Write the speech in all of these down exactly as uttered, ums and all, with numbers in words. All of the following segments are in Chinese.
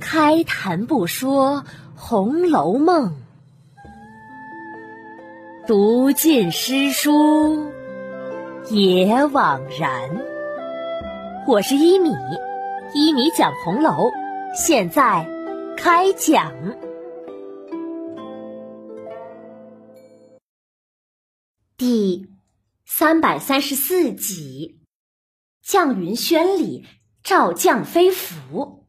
开坛不说《红楼梦》，读尽诗书也枉然。我是一米，一米讲红楼，现在开讲。第三百三十四集，绛云轩里照将飞服。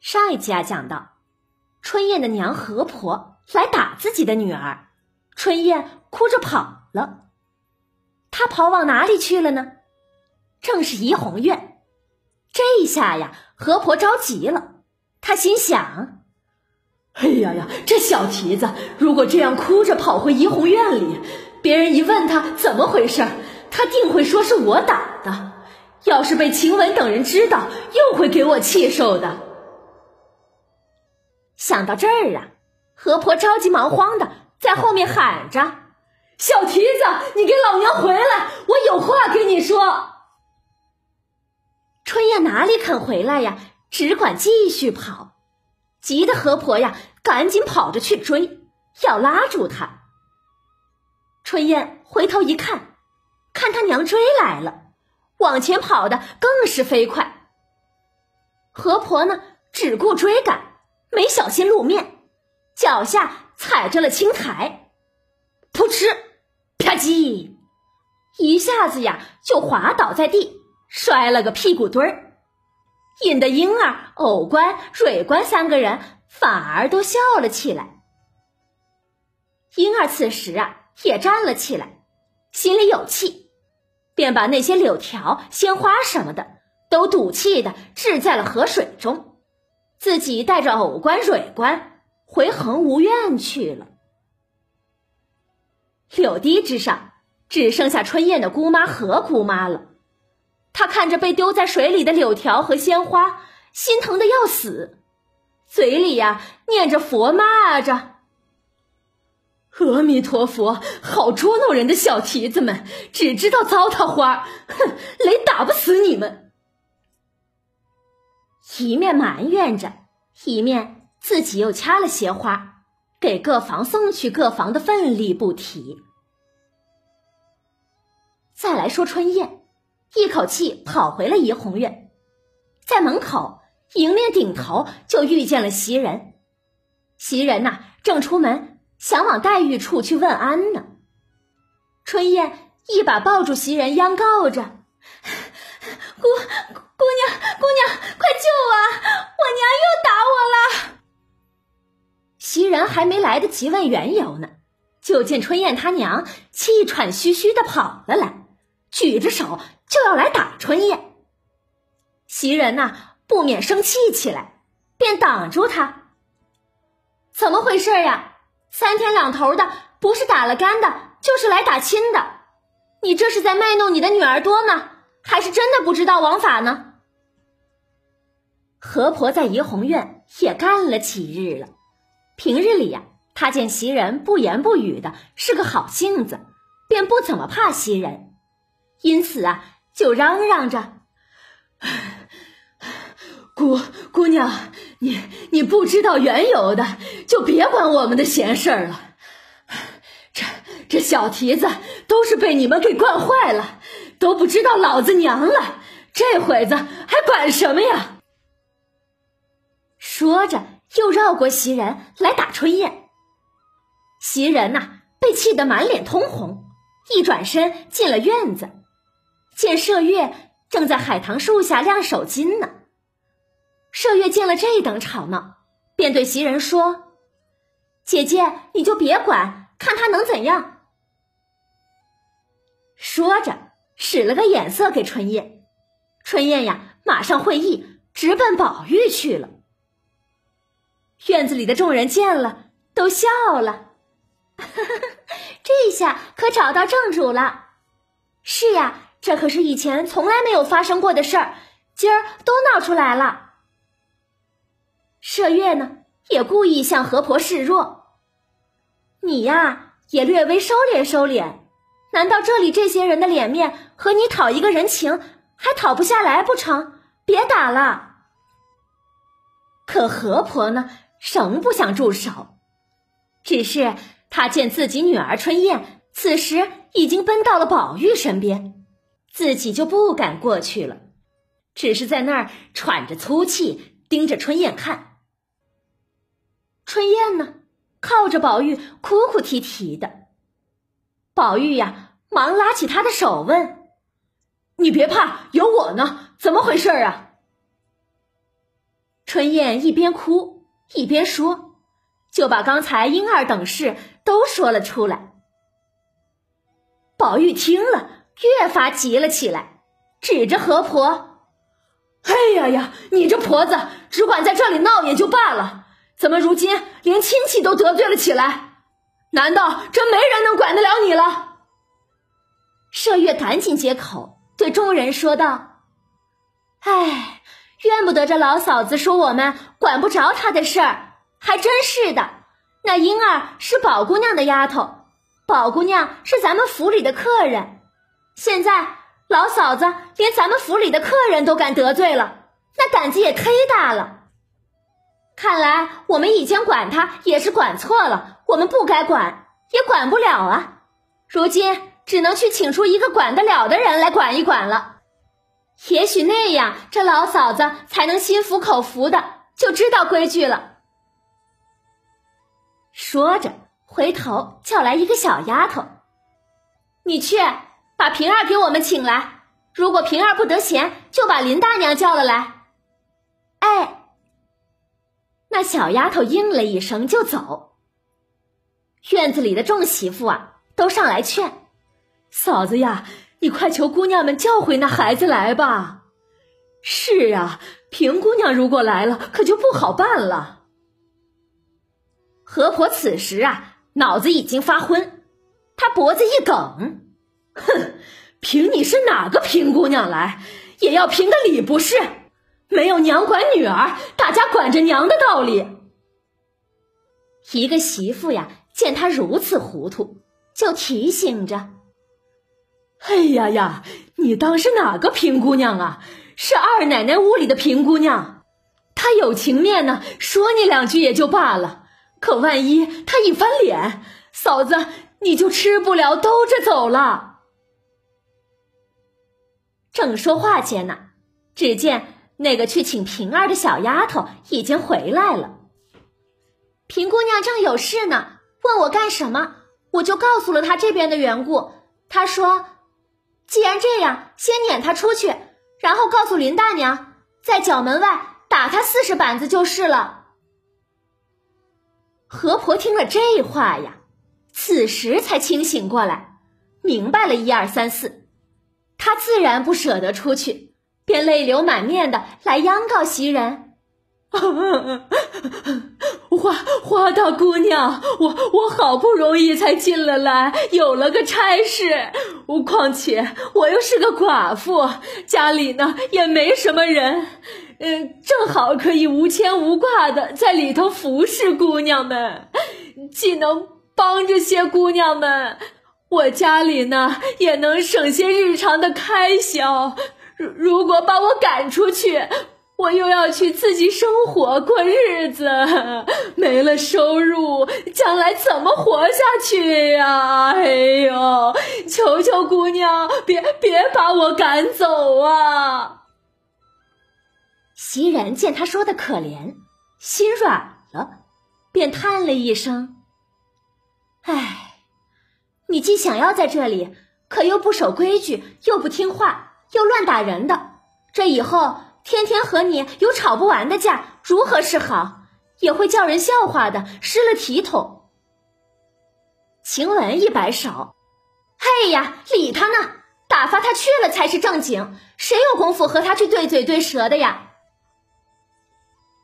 上一集啊讲到，春燕的娘何婆来打自己的女儿，春燕哭着跑了。她跑往哪里去了呢？正是怡红院。这一下呀，何婆着急了，她心想，哎呀呀，这小蹄子如果这样哭着跑回怡红院里，别人一问她怎么回事，她定会说是我打的，要是被晴雯等人知道，又会给我气受的。想到这儿啊，何婆着急忙慌的在后面喊着，小蹄子，你给老娘回来，我有话跟你说。春燕哪里肯回来呀，只管继续跑。急得何婆呀赶紧跑着去追，要拉住她。春燕回头一看，看她娘追来了，往前跑的更是飞快。何婆呢只顾追赶，没小心路面，脚下踩着了青苔，扑哧，啪叽，一下子呀就滑倒在地，摔了个屁股墩儿，引得婴儿、藕官、蕊官三个人反而都笑了起来。婴儿此时啊也站了起来，心里有气，便把那些柳条、鲜花什么的都赌气的掷在了河水中，自己带着偶官、蕊官回恒芜院去了。柳堤之上只剩下春燕的姑妈何姑妈了，她看着被丢在水里的柳条和鲜花，心疼的要死，嘴里呀、啊、念着佛骂着，阿弥陀佛，好捉弄人的小蹄子们，只知道糟蹋花，哼，雷打不死你们。一面埋怨着，一面自己又掐了些花，给各房送去各房的份例不提。再来说春燕，一口气跑回了怡红院，在门口迎面顶头就遇见了袭人。袭人呐、啊、正出门想往黛玉处去问安呢，春燕一把抱住袭人，央告着，姑姑娘姑娘快救我，我娘又打我了。袭人还没来得及问缘由呢，就见春燕她娘气喘吁吁地跑了来，举着手就要来打春燕。袭人呐、啊、不免生气起来，便挡住她，怎么回事呀、啊、三天两头的不是打了干的就是来打亲的，你这是在卖弄你的女儿多吗？还是真的不知道王法呢？何婆在怡红院也干了几日了，平日里呀、啊，她见袭人不言不语的，是个好性子，便不怎么怕袭人，因此啊，就嚷嚷着：“姑姑娘，你你不知道缘由的，就别管我们的闲事儿了。这这小蹄子都是被你们给惯坏了。”都不知道老子娘了，这会子还管什么呀？说着又绕过袭人来打春燕。袭人呐、啊、被气得满脸通红，一转身进了院子，见麝月正在海棠树下晾手巾呢。麝月见了这等吵闹，便对袭人说，姐姐你就别管，看他能怎样。说着使了个眼色给春燕，春燕呀马上会意，直奔宝玉去了。院子里的众人见了都笑了，这下可找到正主了。是呀，这可是以前从来没有发生过的事儿，今儿都闹出来了。麝月呢也故意向何婆示弱，你呀也略微收敛收敛，难道这里这些人的脸面和你讨一个人情还讨不下来不成？别打了。可何婆呢，仍不想住手，只是她见自己女儿春燕此时已经奔到了宝玉身边，自己就不敢过去了，只是在那儿喘着粗气盯着春燕看。春燕呢，靠着宝玉哭哭啼啼的。宝玉呀，忙拉起他的手问：“你别怕，有我呢，怎么回事啊？”春燕一边哭一边说，就把刚才婴儿等事都说了出来。宝玉听了，越发急了起来，指着何婆：“哎呀呀，你这婆子只管在这里闹也就罢了，怎么如今连亲戚都得罪了起来？难道真没人能管得了你了？”麝月赶紧接口，对众人说道：“哎，怨不得这老嫂子说我们管不着她的事儿，还真是的。那婴儿是宝姑娘的丫头，宝姑娘是咱们府里的客人，现在老嫂子连咱们府里的客人都敢得罪了，那胆子也忒大了。看来我们以前管她也是管错了，我们不该管，也管不了啊。如今只能去请出一个管得了的人来管一管了。也许那样，这老嫂子才能心服口服的，就知道规矩了。”说着，回头叫来一个小丫头：“你去把平儿给我们请来，如果平儿不得闲，就把林大娘叫了来。”哎，那小丫头应了一声就走。院子里的众媳妇啊，都上来劝：“嫂子呀，你快求姑娘们叫回那孩子来吧。”“是啊，平姑娘如果来了，可就不好办了。”何婆此时啊，脑子已经发昏，她脖子一梗：“哼，凭你是哪个平姑娘来，也要评个理不是？没有娘管女儿，大家管着娘的道理。”一个媳妇呀，见他如此糊涂，就提醒着：“哎呀呀，你当是哪个平姑娘啊？是二奶奶屋里的平姑娘，她有情面呢，说你两句也就罢了，可万一她一翻脸，嫂子你就吃不了兜着走了。”正说话间呢，只见那个去请平儿的小丫头已经回来了。“平姑娘正有事呢，问我干什么，我就告诉了他这边的缘故。他说，既然这样，先撵他出去，然后告诉林大娘，在角门外打他四十板子就是了。”何婆听了这话呀，此时才清醒过来，明白了一二三四。她自然不舍得出去，便泪流满面的来央告袭人：“花花大姑娘，我我好不容易才进了来，有了个差事。况且我又是个寡妇，家里呢也没什么人，嗯，正好可以无牵无挂的在里头服侍姑娘们，既能帮这些姑娘们，我家里呢也能省些日常的开销。如如果把我赶出去，我又要去自己生活过日子，没了收入，将来怎么活下去呀？哎呦，求求姑娘，别别把我赶走啊！”袭人见他说的可怜，心软了，便叹了一声：“哎，你既想要在这里，可又不守规矩，又不听话，又乱打人的，这以后天天和你有吵不完的架，如何是好？也会叫人笑话的，失了体统。”晴雯一摆手：“嘿呀，理他呢，打发他去了才是正经，谁有功夫和他去对嘴对舌的呀？”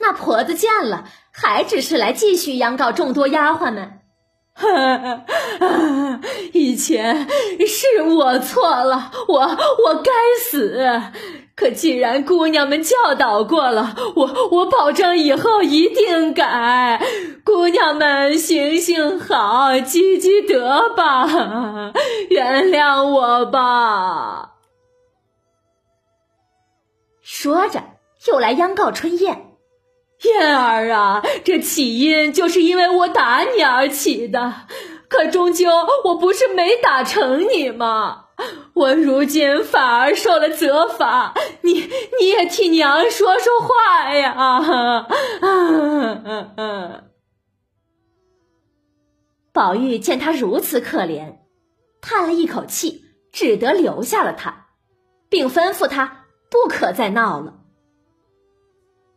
那婆子见了，还只是来继续央告众多丫鬟们：“以前是我错了，我我该死。可既然姑娘们教导过了，我我保证以后一定改。姑娘们行行好，积积德吧，原谅我吧。说着又来央告春燕，燕儿啊，这起因就是因为我打你而起的，可终究我不是没打成你吗？我如今反而受了责罚，你你也替娘说说话呀！啊啊啊、宝玉见他如此可怜，叹了一口气，只得留下了他，并吩咐他不可再闹了。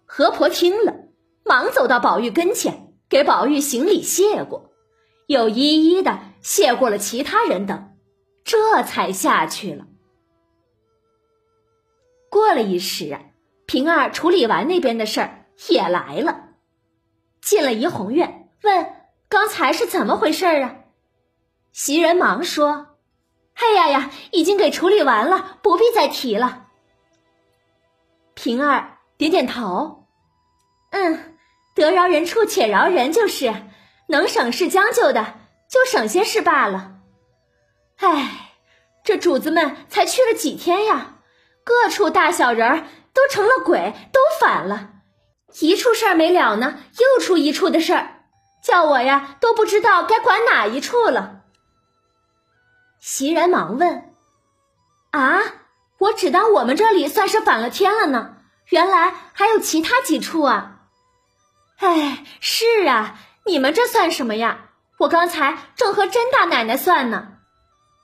何婆听了，忙走到宝玉跟前，给宝玉行礼谢过，又一一的谢过了其他人等，这才下去了。过了一时啊，平儿处理完那边的事儿也来了，进了怡红院，问刚才是怎么回事啊？袭人忙说：“哎呀呀，已经给处理完了，不必再提了。”平儿点点头：“嗯，得饶人处且饶人就是，能省事将就的就省些事罢了。”唉，这主子们才去了几天呀，各处大小人儿都成了鬼，都反了，一处事儿没了呢，又出一处的事儿，叫我呀都不知道该管哪一处了。袭人忙问：“啊，我只当我们这里算是反了天了呢，原来还有其他几处啊。”唉，是啊，你们这算什么呀？我刚才正和甄大奶奶算呢。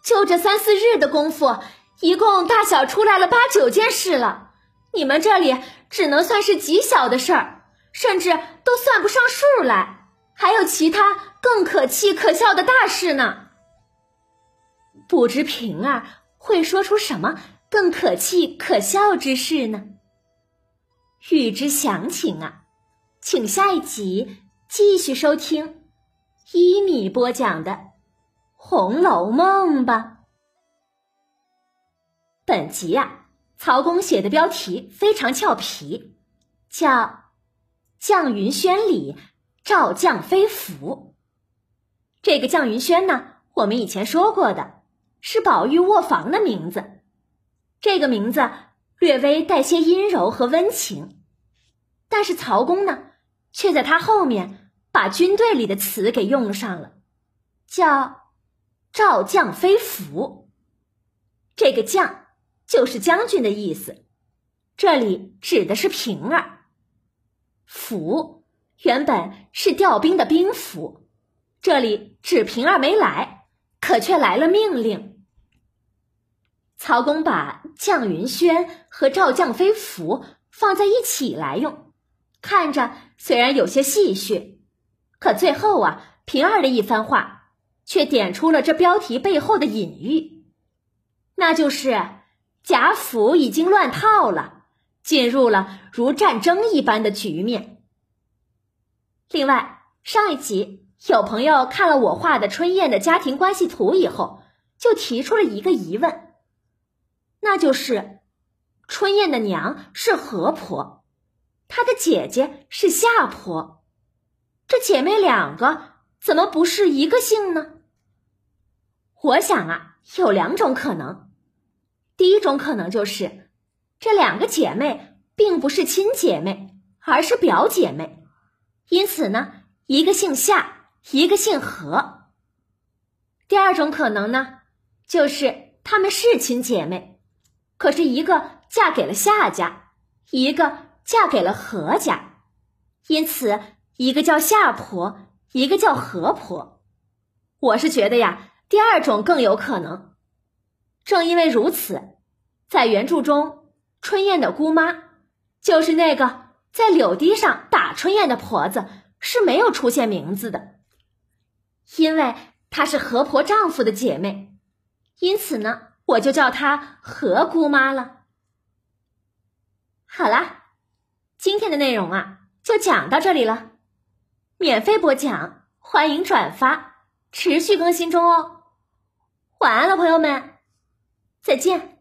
就这三四日的功夫，一共大小出来了八九件事了，你们这里只能算是极小的事儿，甚至都算不上数来，还有其他更可气可笑的大事呢。不知平儿会说出什么更可气可笑之事呢？欲知详情啊，请下一集继续收听一米播讲的《红楼梦》吧。本集啊，曹公写的标题非常俏皮，叫绛云轩里照将飞服。这个绛云轩呢，我们以前说过的是宝玉卧房的名字，这个名字略微带些阴柔和温情，但是曹公呢却在他后面把军队里的词给用上了，叫照将飞服。这个将就是将军的意思，这里指的是平儿。服原本是调兵的兵服，这里指平儿没来，可却来了命令。曹公把绛云轩和照将飞服放在一起来用，看着虽然有些戏谑，可最后啊，平儿的一番话却点出了这标题背后的隐喻，那就是贾府已经乱套了，进入了如战争一般的局面。另外，上一集有朋友看了我画的春燕的家庭关系图以后，就提出了一个疑问，那就是春燕的娘是何婆，她的姐姐是夏婆，这姐妹两个怎么不是一个姓呢？我想啊，有两种可能。第一种可能就是，这两个姐妹并不是亲姐妹，而是表姐妹，因此呢，一个姓夏，一个姓何。第二种可能呢，就是她们是亲姐妹，可是一个嫁给了夏家，一个嫁给了何家，因此一个叫夏婆，一个叫何婆。我是觉得呀，第二种更有可能。正因为如此，在原著中，春燕的姑妈，就是那个在柳堤上打春燕的婆子，是没有出现名字的。因为她是何婆丈夫的姐妹，因此呢，我就叫她何姑妈了。好啦，今天的内容啊，就讲到这里了。免费播讲，欢迎转发，持续更新中哦。晚安了，朋友们，再见。